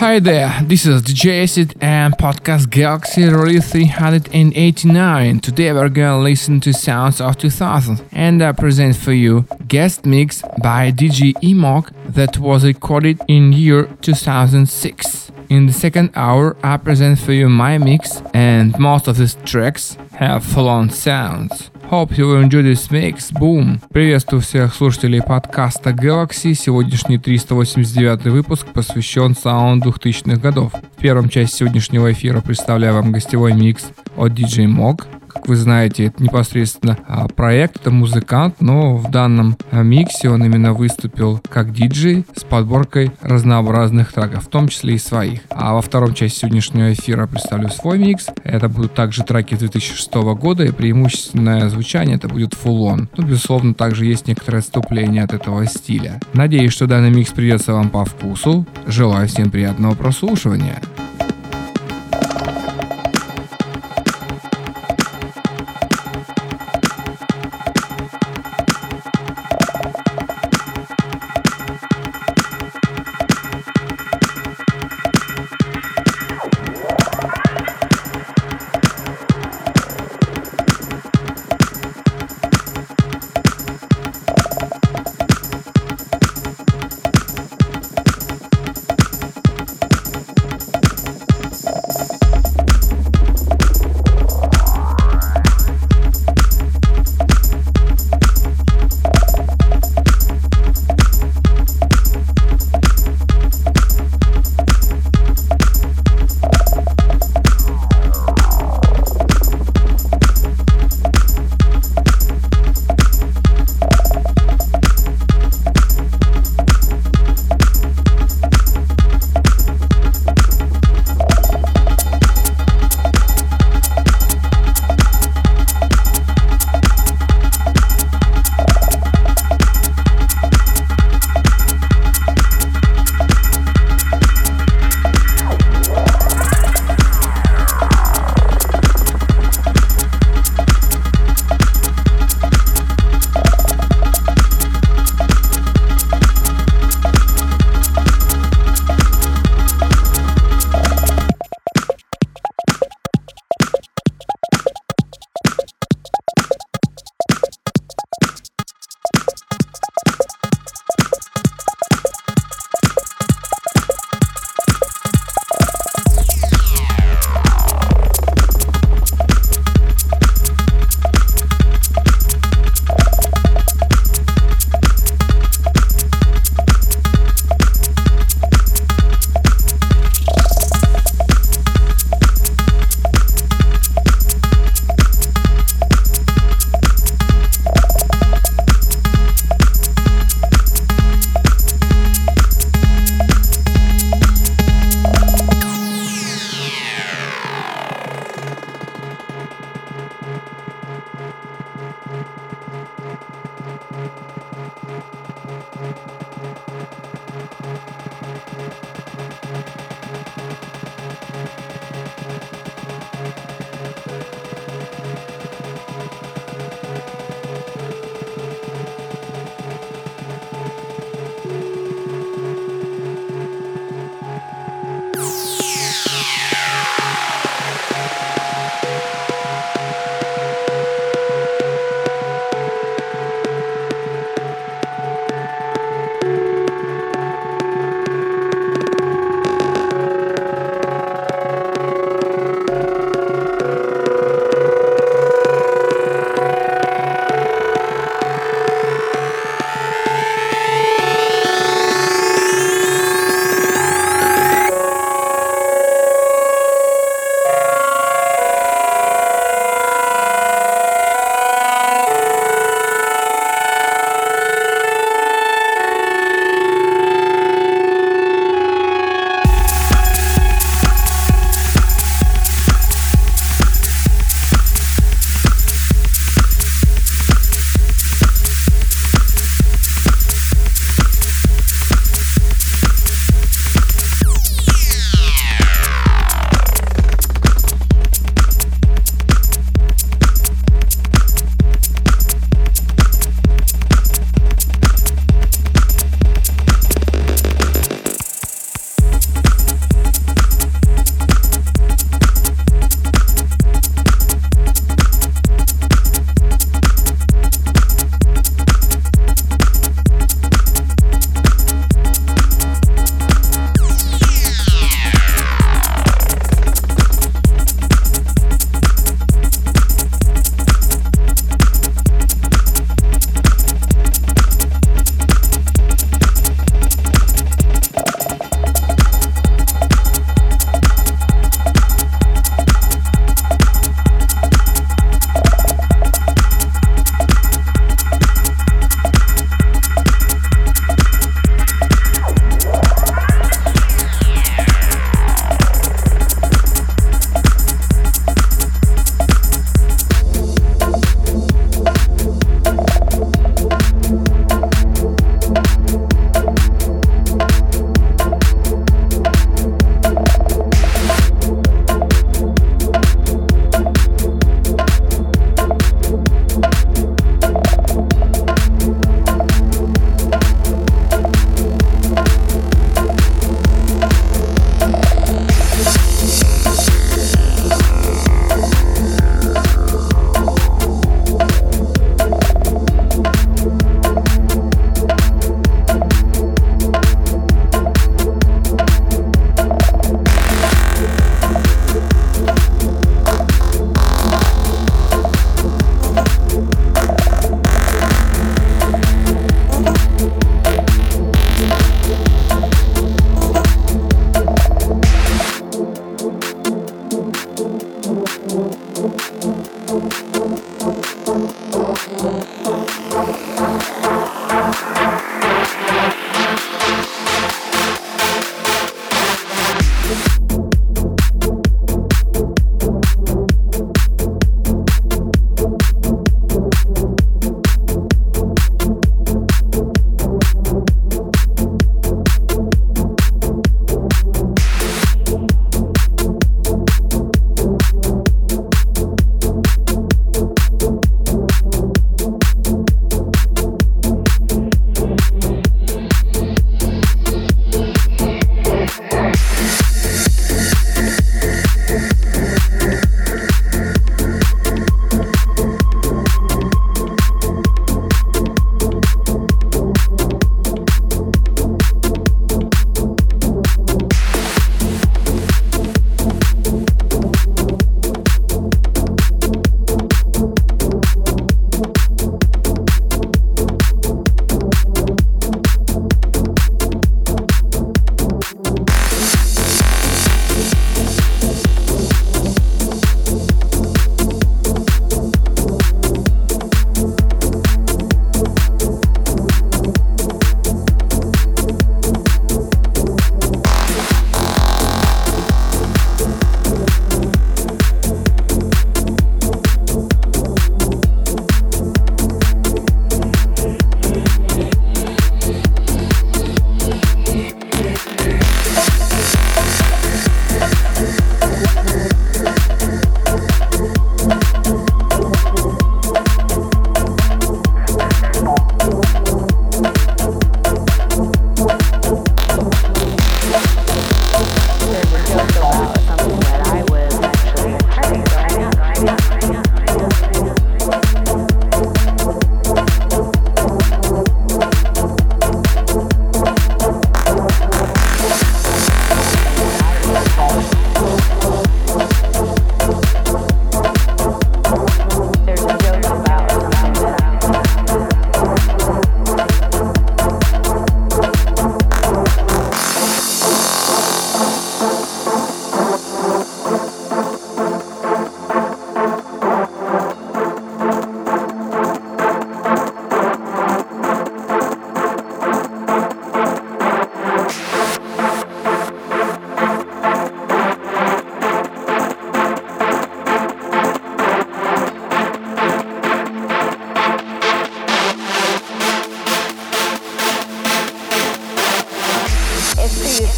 Hi there, this is DJ Acid and Podcast Galaxy Release 389. Today we're gonna listen to sounds of 2000 and I present for you guest mix by DJ Emok that was recorded in year 2006. In the second hour I present for you my mix and most of these tracks have full-on sounds. Hope you will enjoy this mix. Boom! Приветствую всех слушателей подкаста Galaxy. Сегодняшний 389 выпуск посвящен саунду 2000-х годов. В первом части сегодняшнего эфира представляю вам гостевой микс от DJ Emok. Как вы знаете, это непосредственно проект, это музыкант, но в данном миксе он именно выступил как диджей с подборкой разнообразных треков, в том числе и своих. А во втором части сегодняшнего эфира представлю свой микс. Это будут также треки 2006 года и преимущественное звучание это будет full-on. Но, безусловно, также есть некоторые отступления от этого стиля. Надеюсь, что данный микс придется вам по вкусу. Желаю всем приятного прослушивания.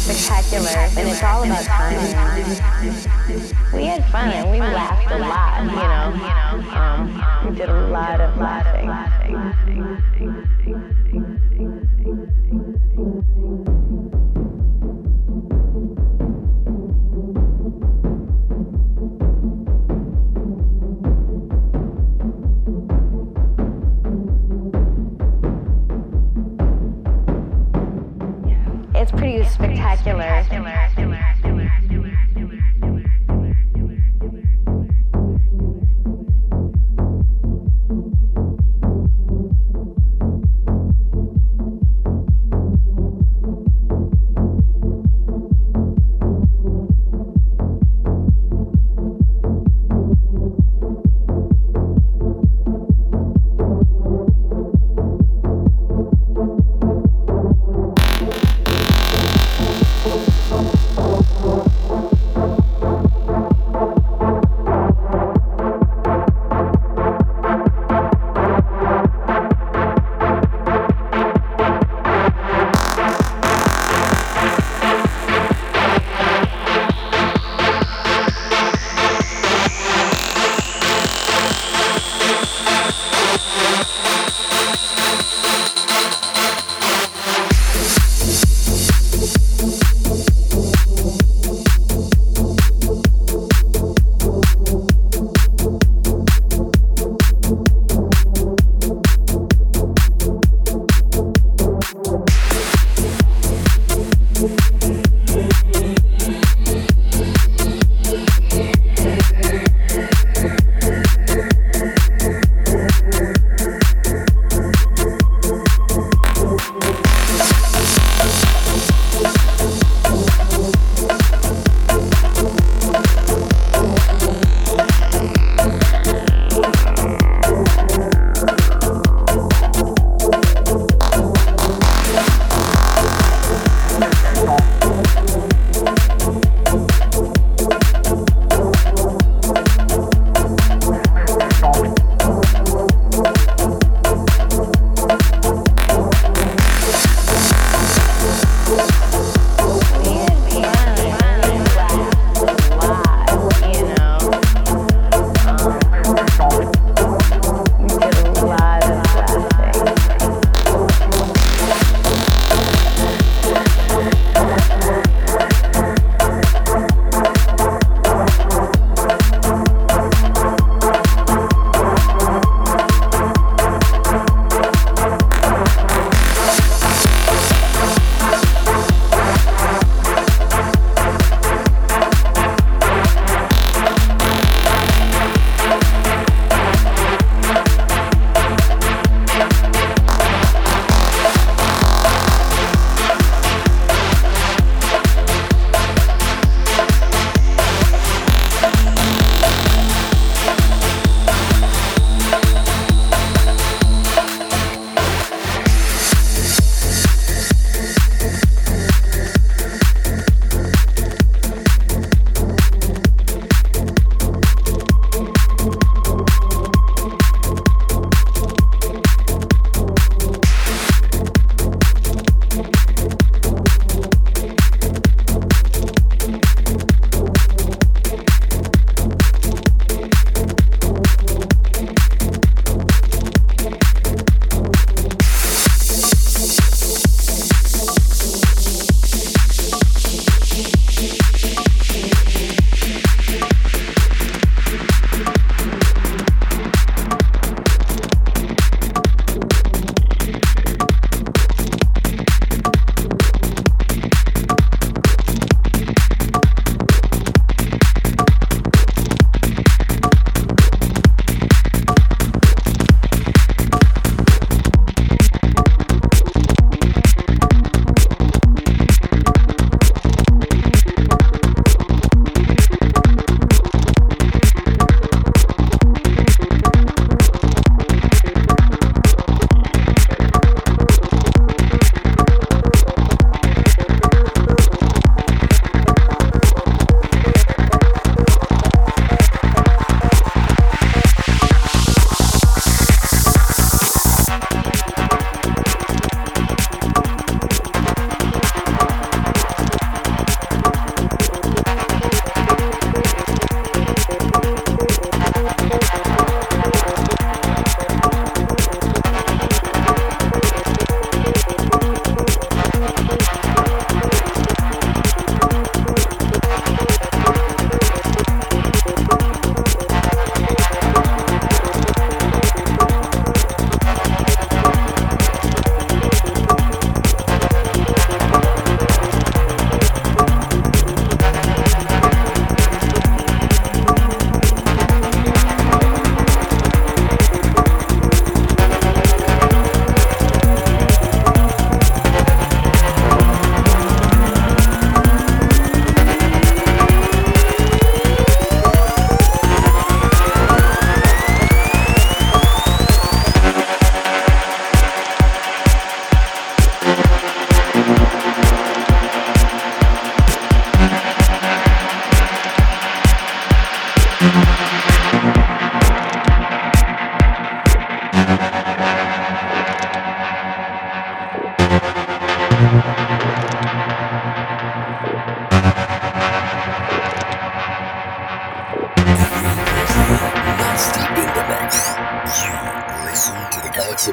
spectacular, and it's all about fun. We had fun and we laughed a lot, you know. We did a lot of laughing. It's pretty spectacular.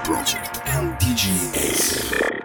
project, DJ Acid.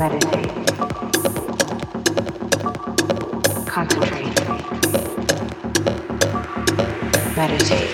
Meditate. Concentrate. Meditate.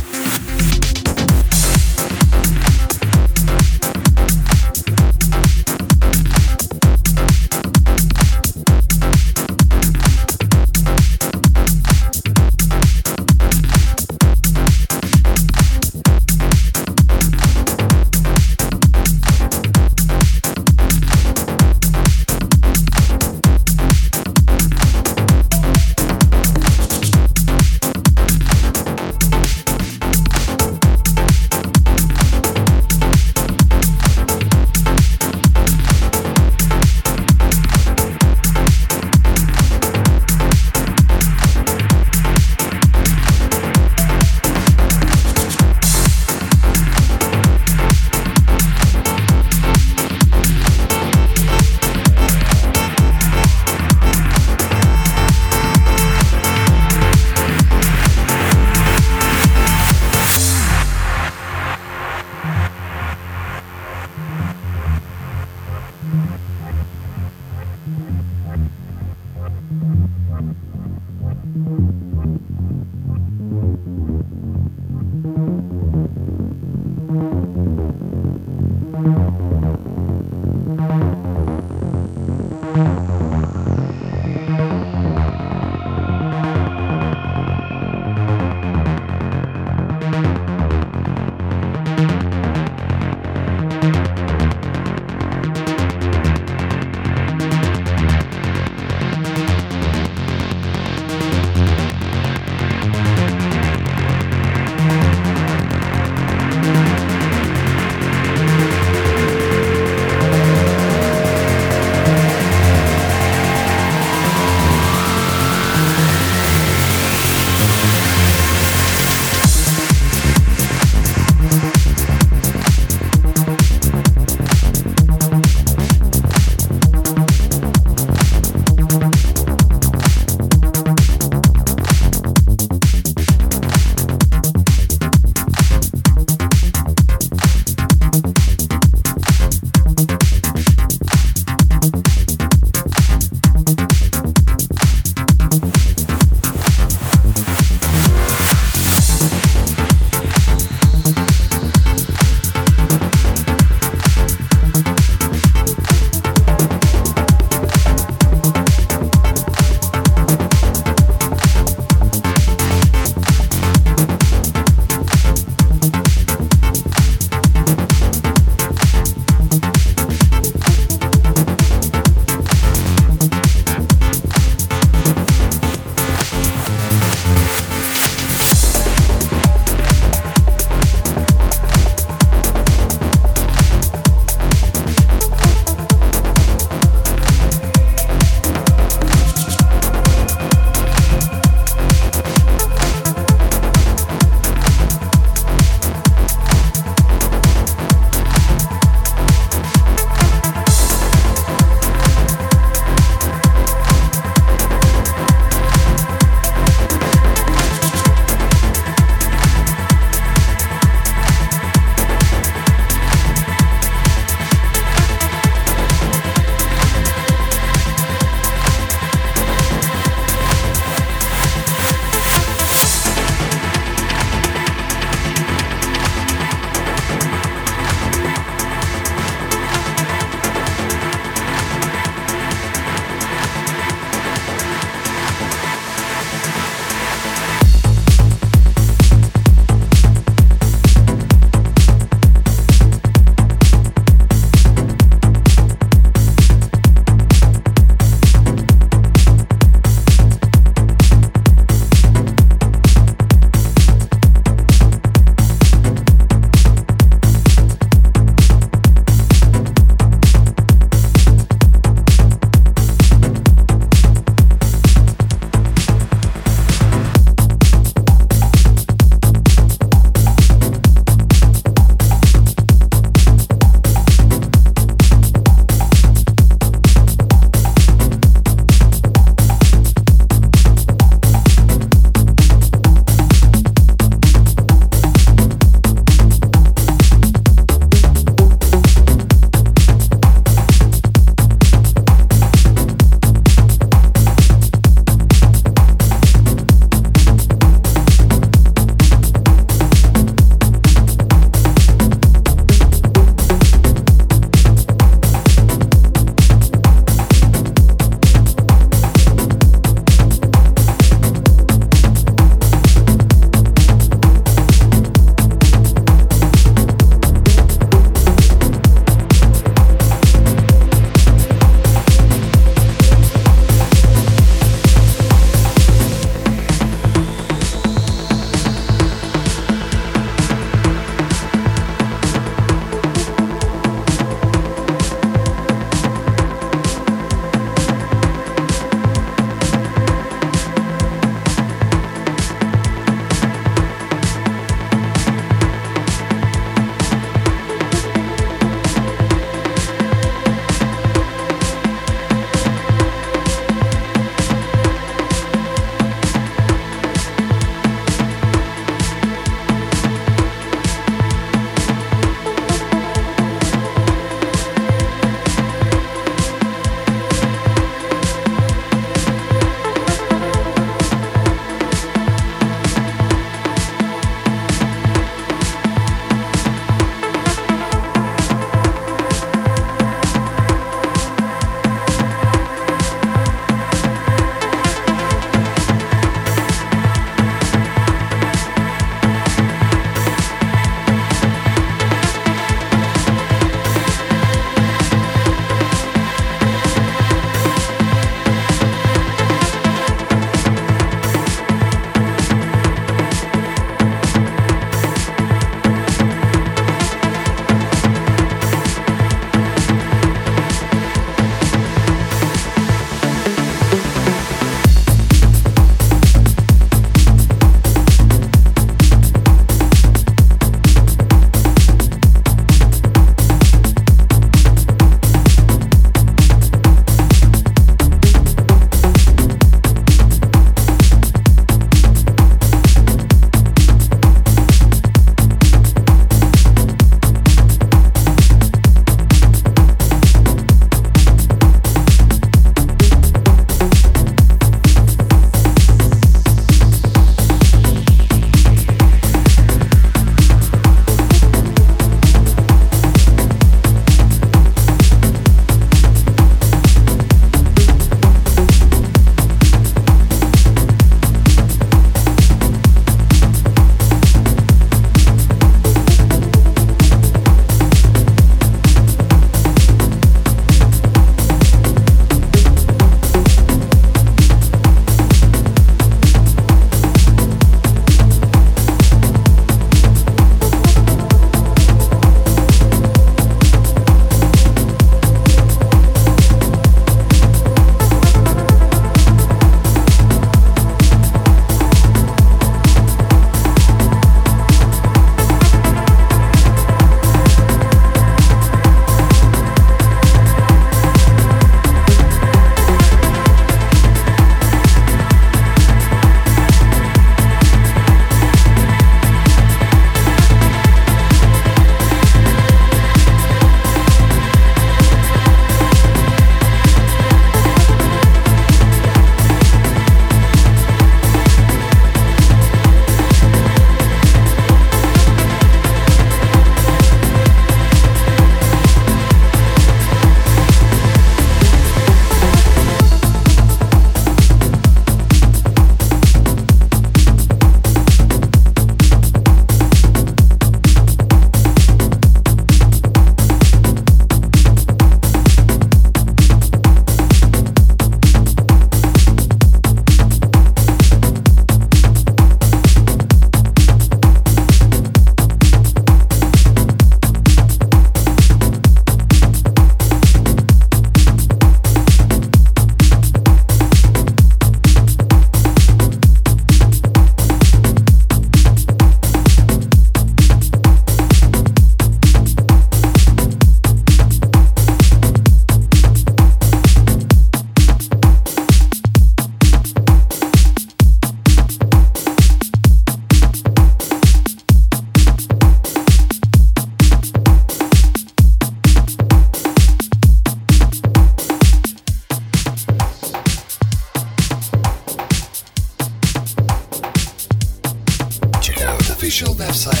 official website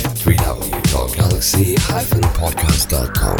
www.galaxy-podcast.com.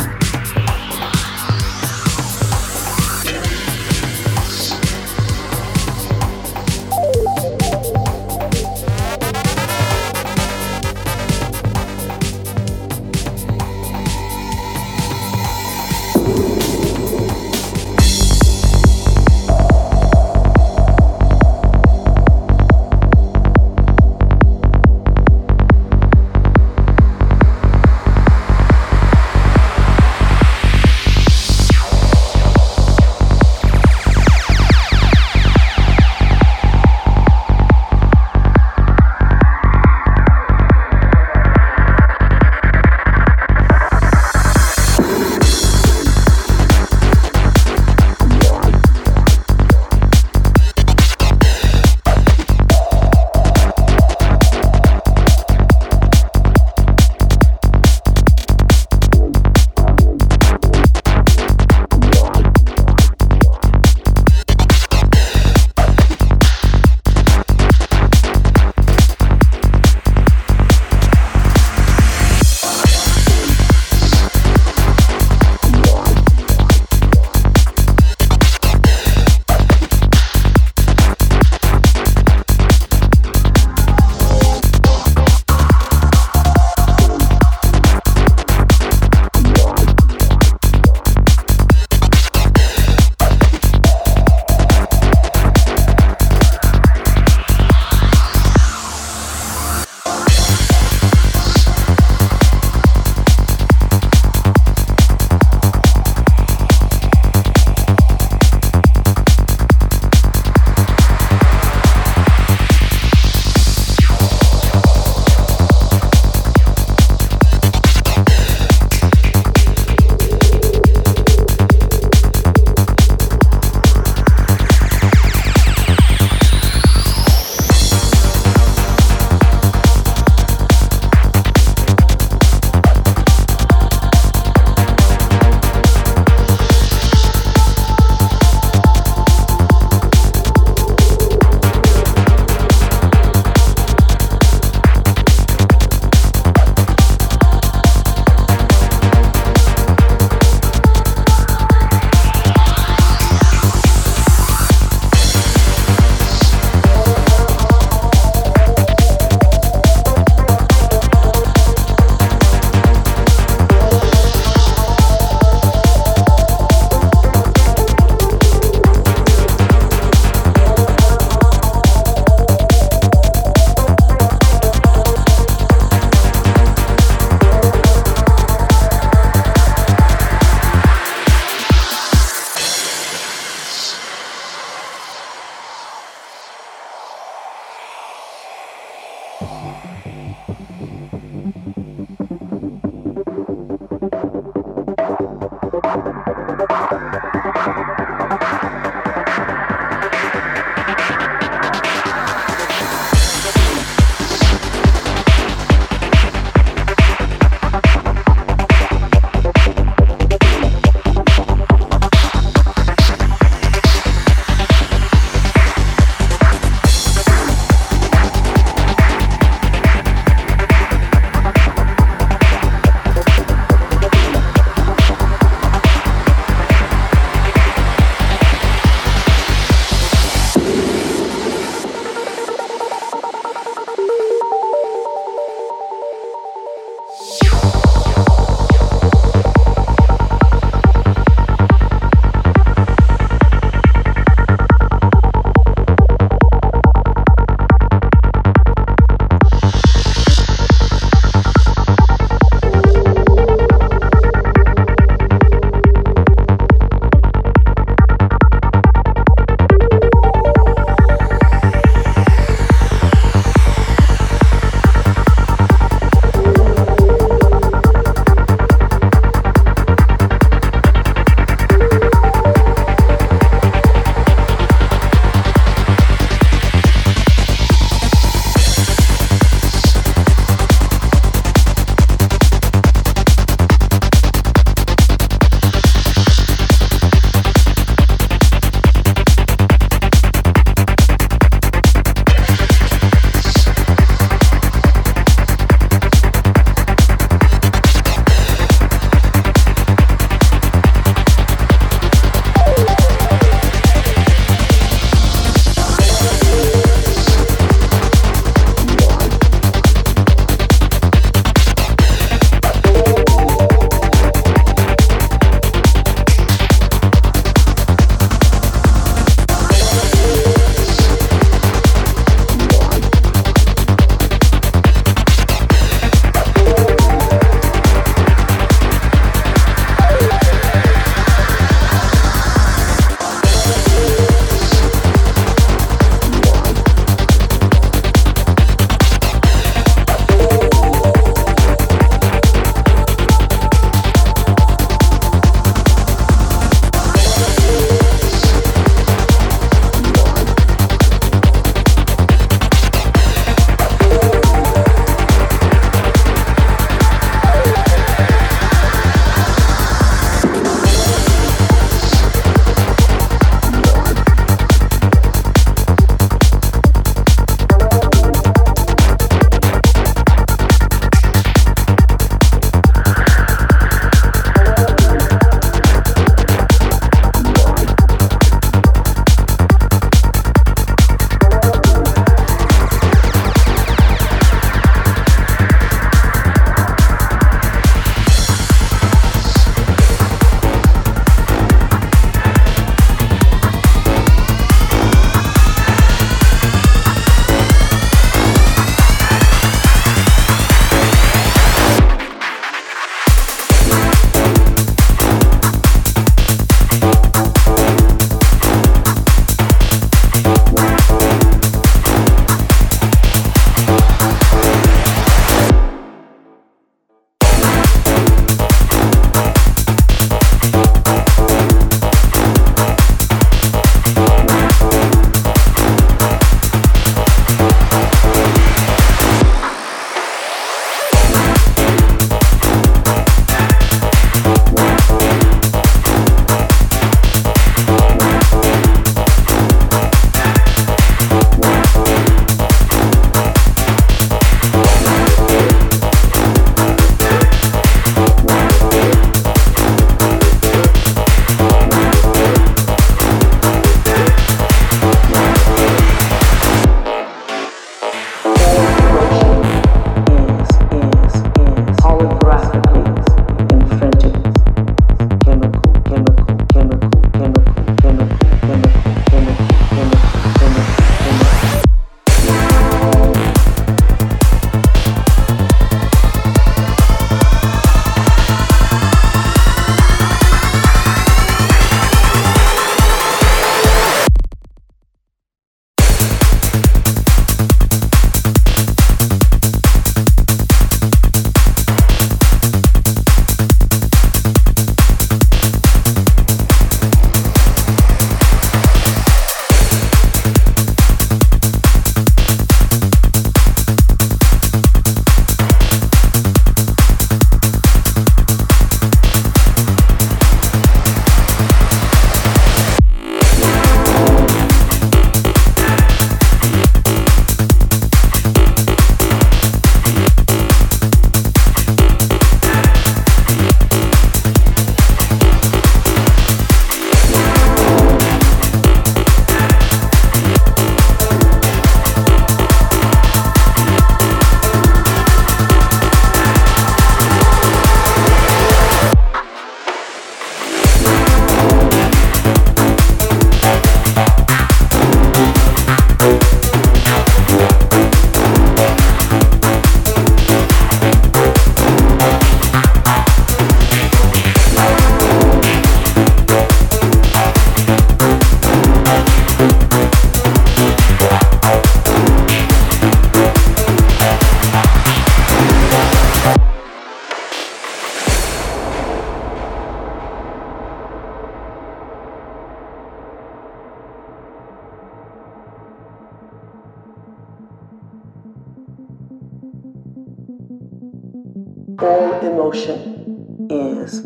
all emotion is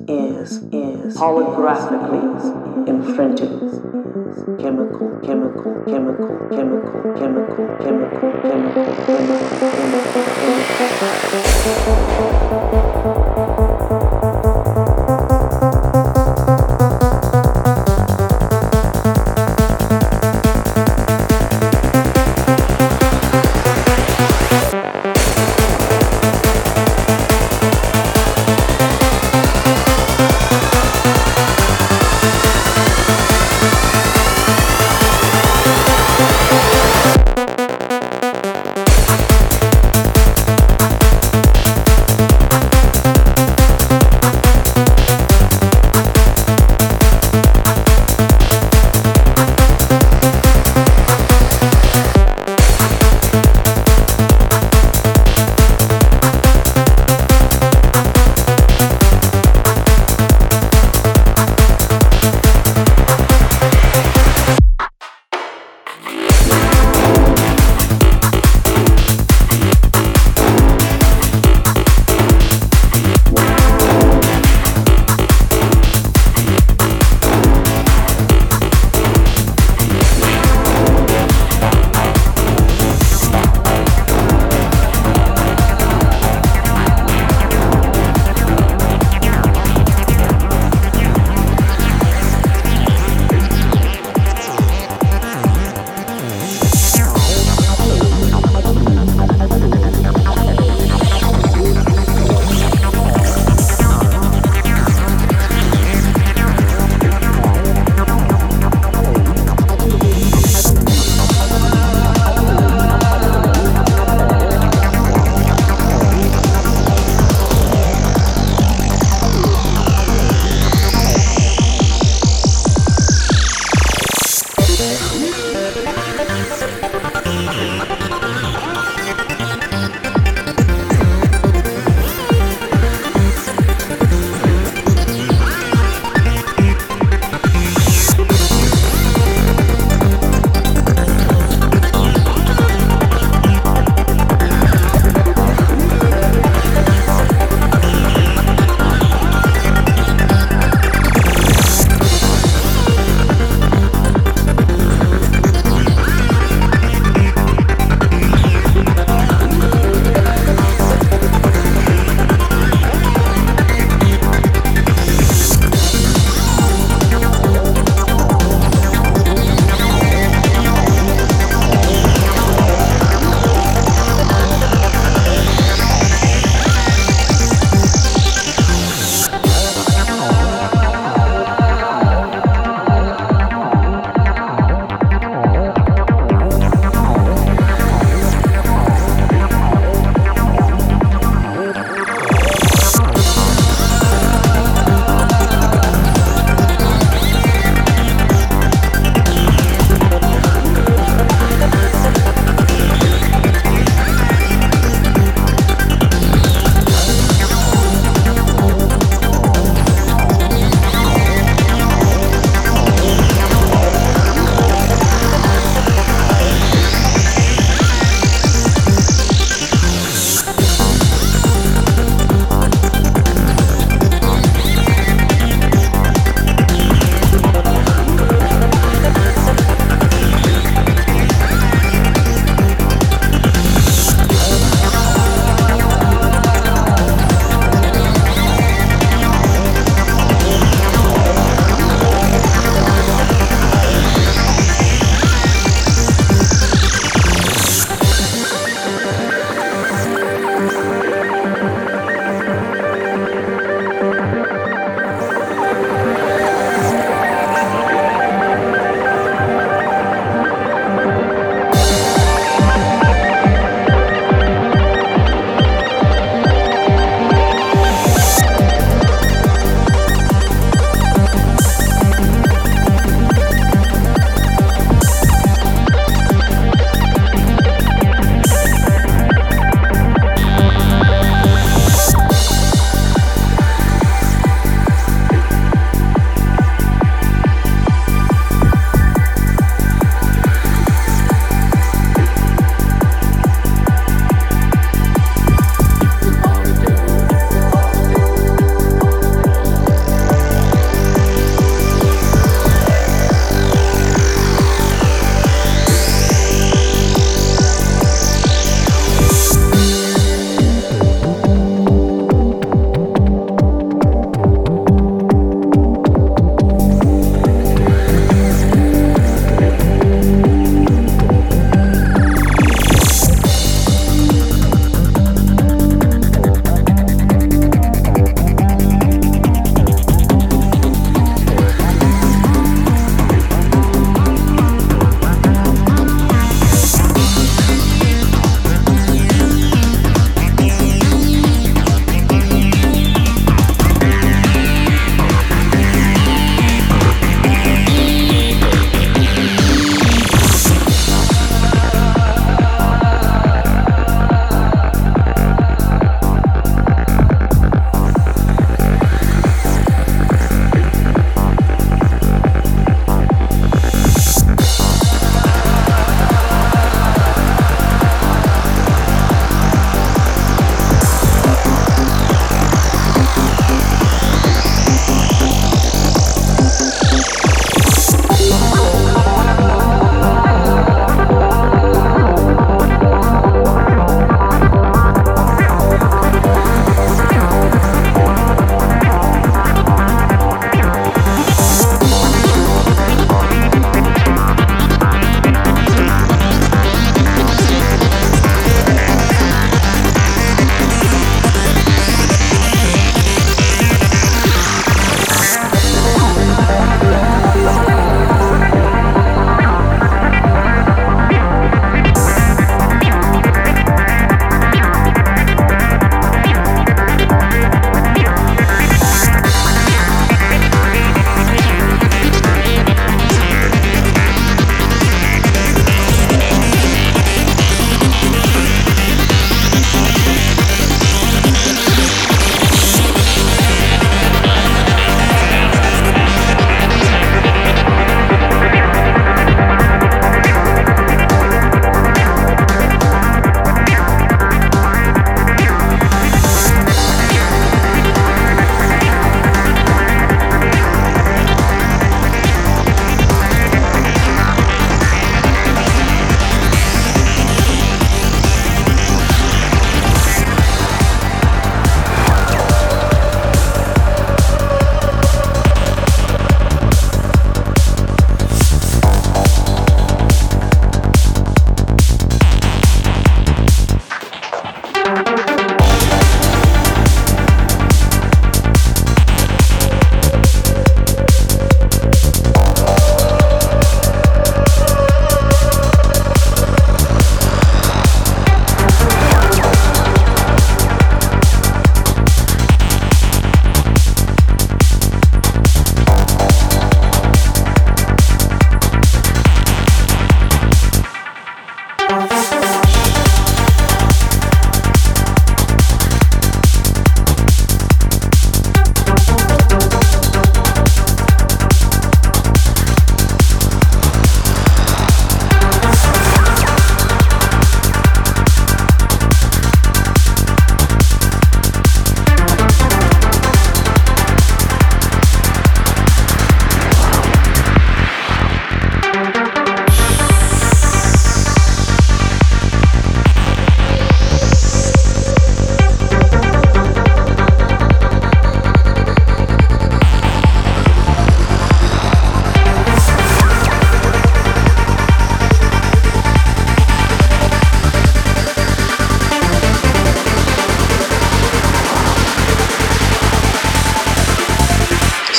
holographically imprinted. Chemical.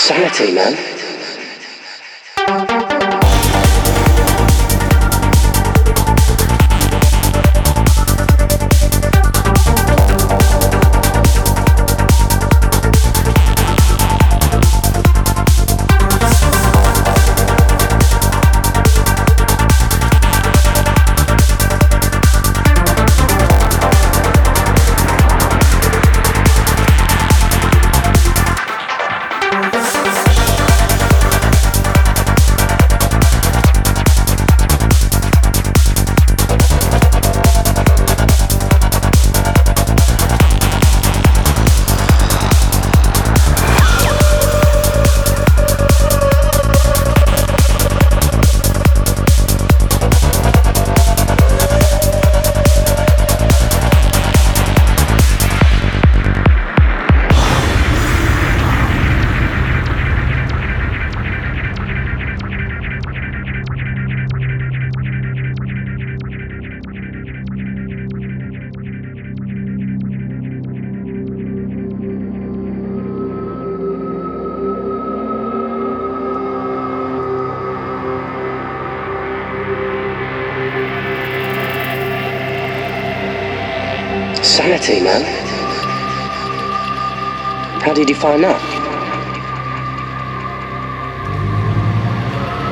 insanity, man. Sanity, man. How do you define that?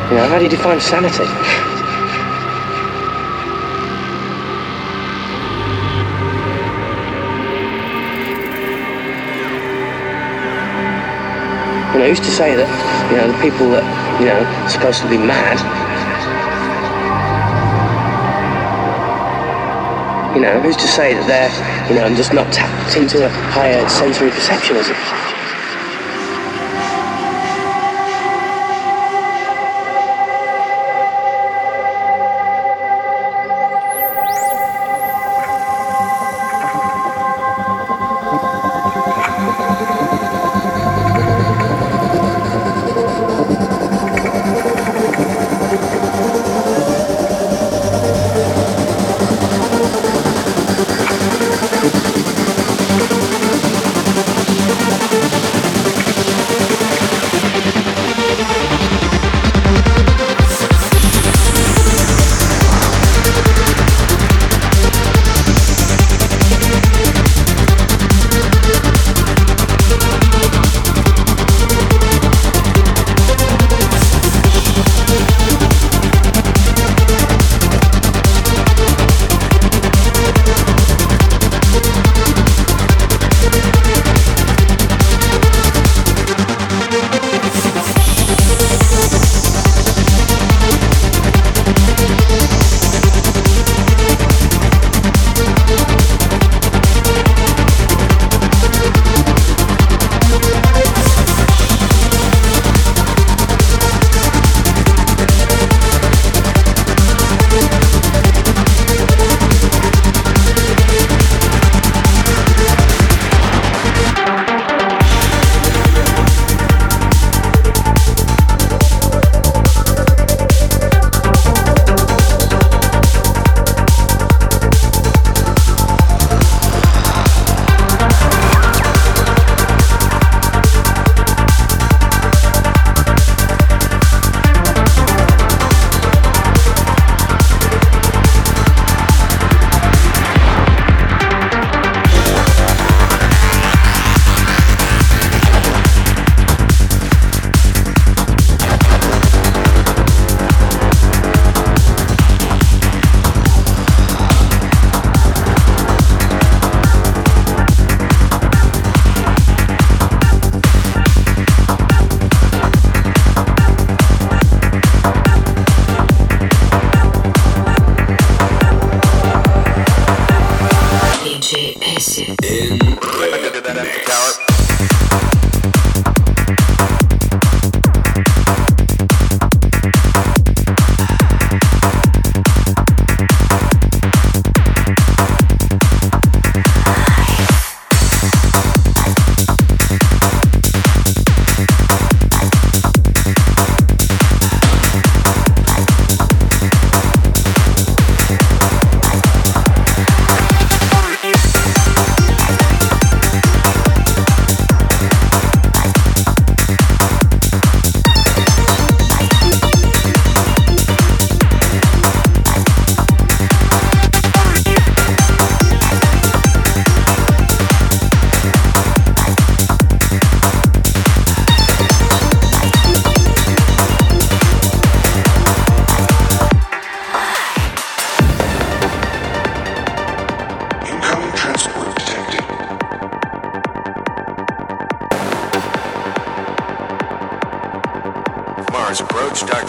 You know, how do you define sanity? You know, who's to say that, you know, the people that, you know, are supposed to be mad, you know, who's to say that they're, you know, just not tapped into a higher sensory perception, is it?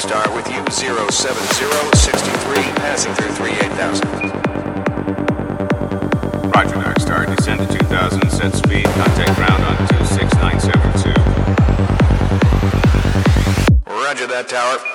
Star with you 07063 passing through 38000. Roger, Dark Star, descend to 2000, set speed, contact ground on 26972. Roger that, tower.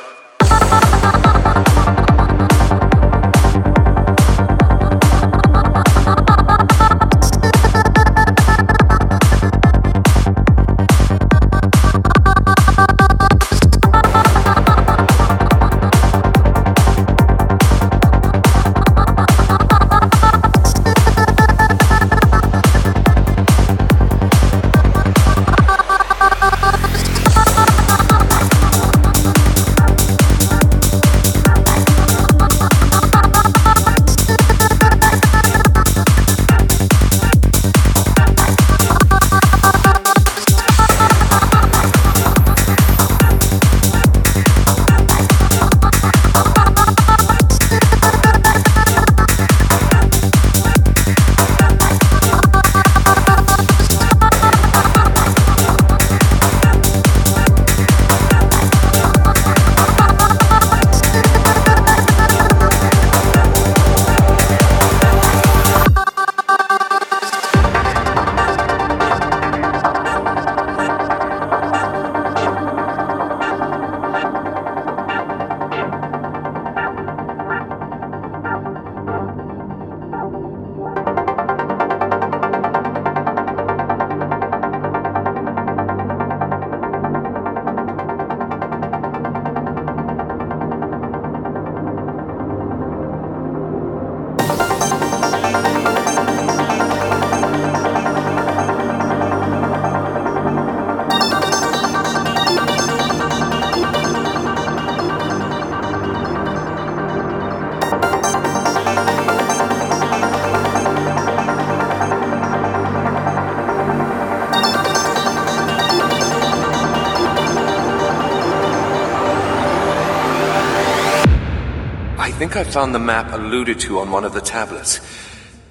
I think I found the map alluded to on one of the tablets.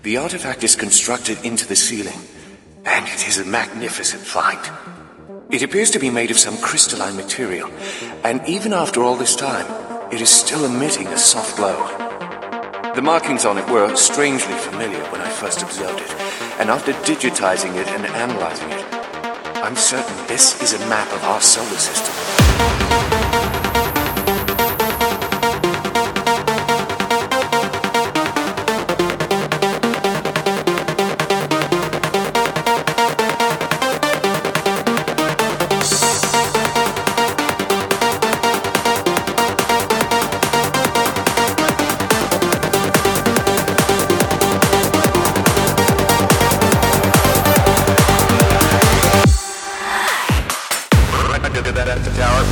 The artifact is constructed into the ceiling, and it is a magnificent find. It appears to be made of some crystalline material, and even after all this time, it is still emitting a soft glow. The markings on it were strangely familiar when I first observed it, and after digitizing it and analyzing it, I'm certain this is a map of our solar system. At the tower.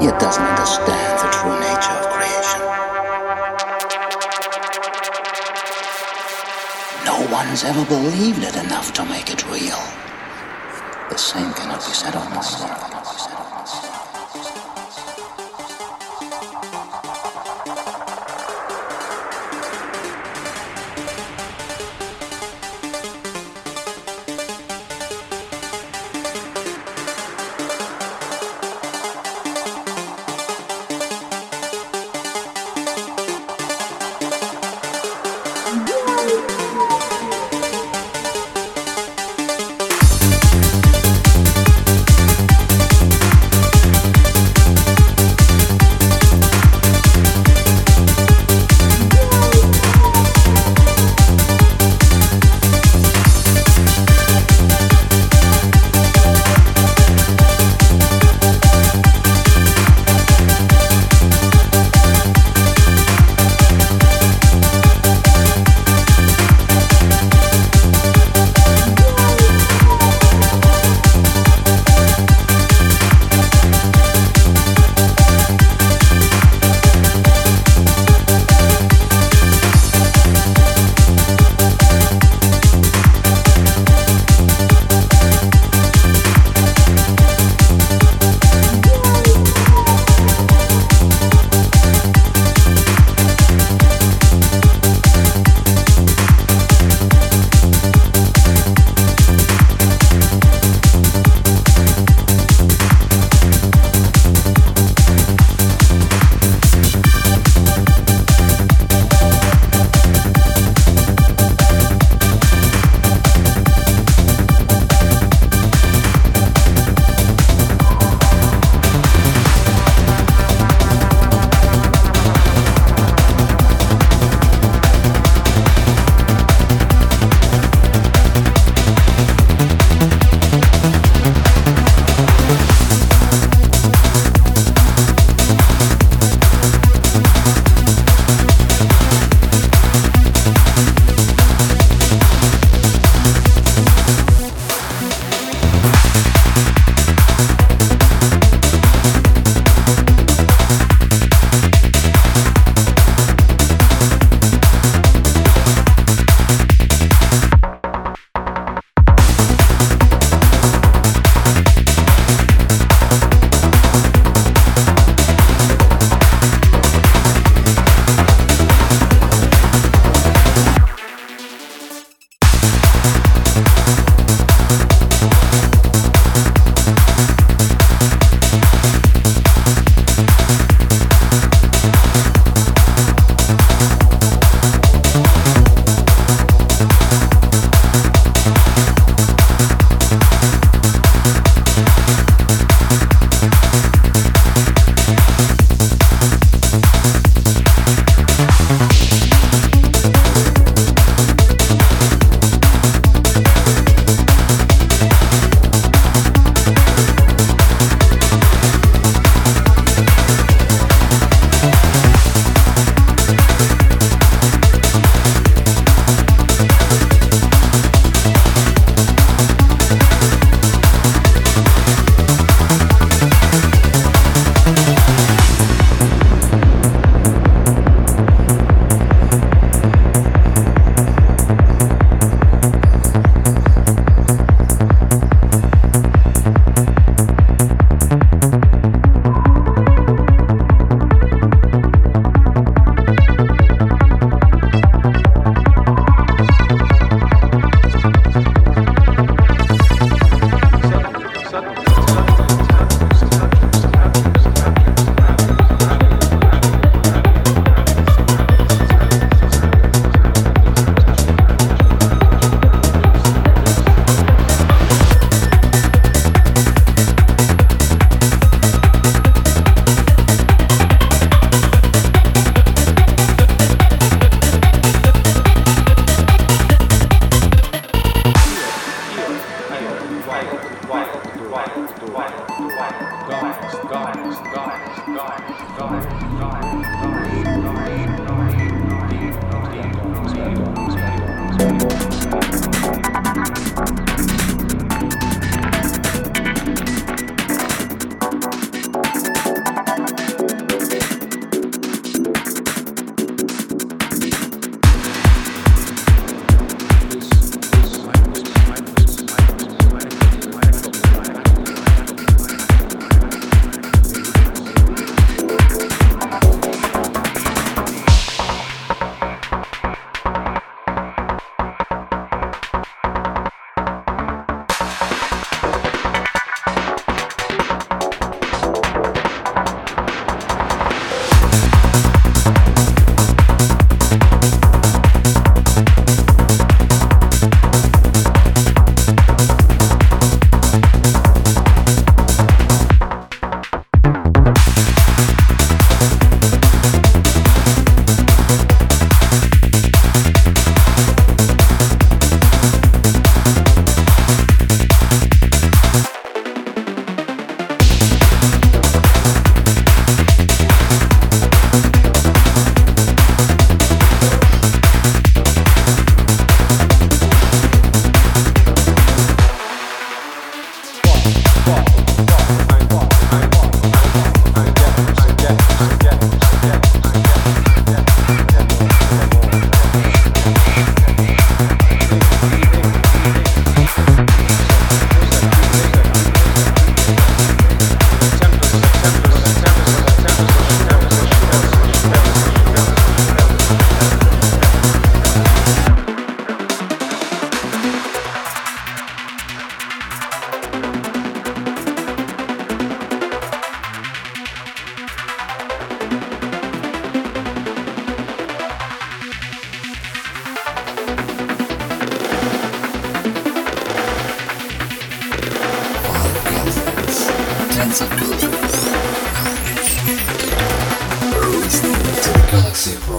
yet doesn't understand the true nature of creation. No one's ever believed it enough to make it real. The same cannot be said of myself.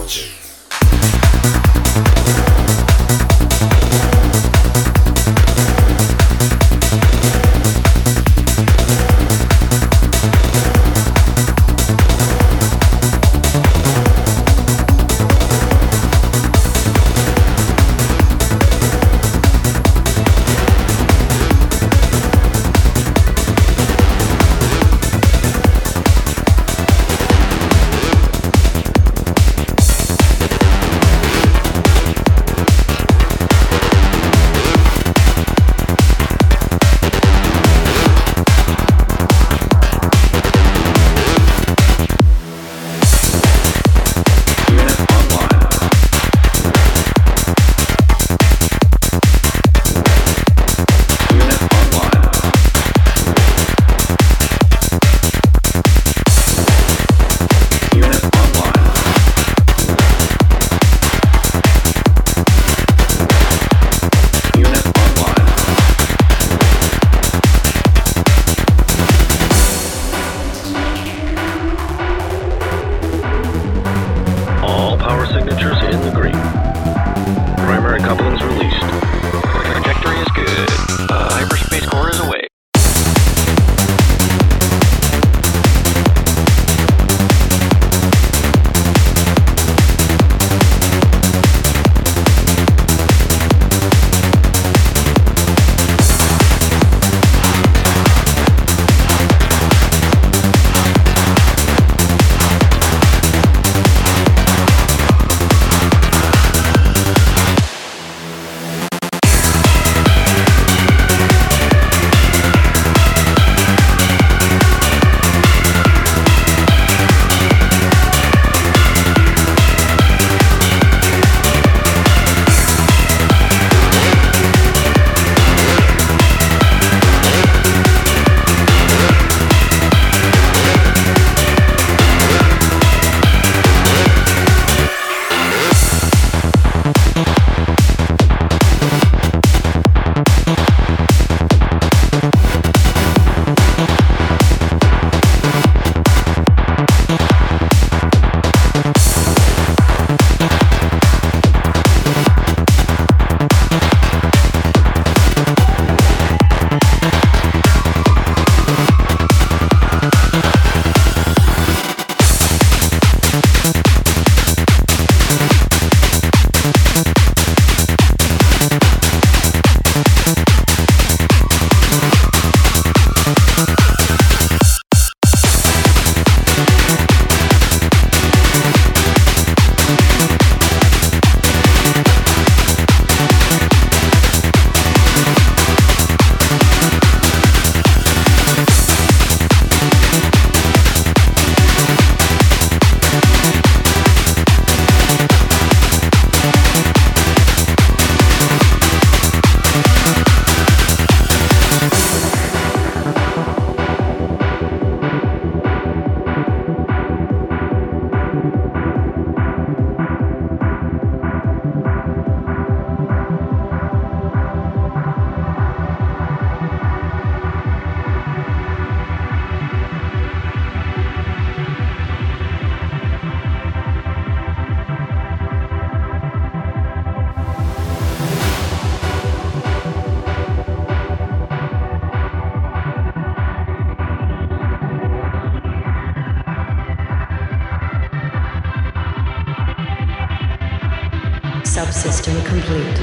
Technology. Subsystem complete.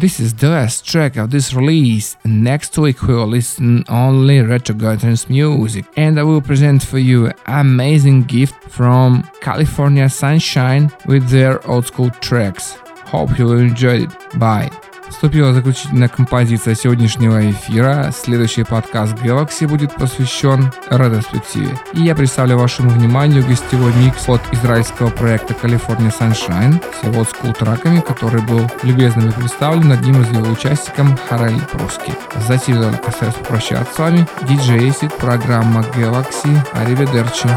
This is the last track of this release. Next week we will listen only retrograde trance music, and I will present for you amazing gift from California Sunshine with their old school tracks. Hope you will enjoy it. Bye. Вступила заключительная композиция сегодняшнего эфира. Следующий подкаст Galaxy будет посвящен ретроспективе. И я представлю вашему вниманию гостевой микс от израильского проекта California Sunshine с его скул-траками, который был любезно представлен одним из его участников Харель Пруски. Затем я постараюсь попрощаться с вами. DJ Acid, программа Galaxy. Ариведерчи.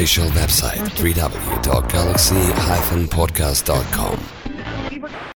Official website www.galaxy-podcast.com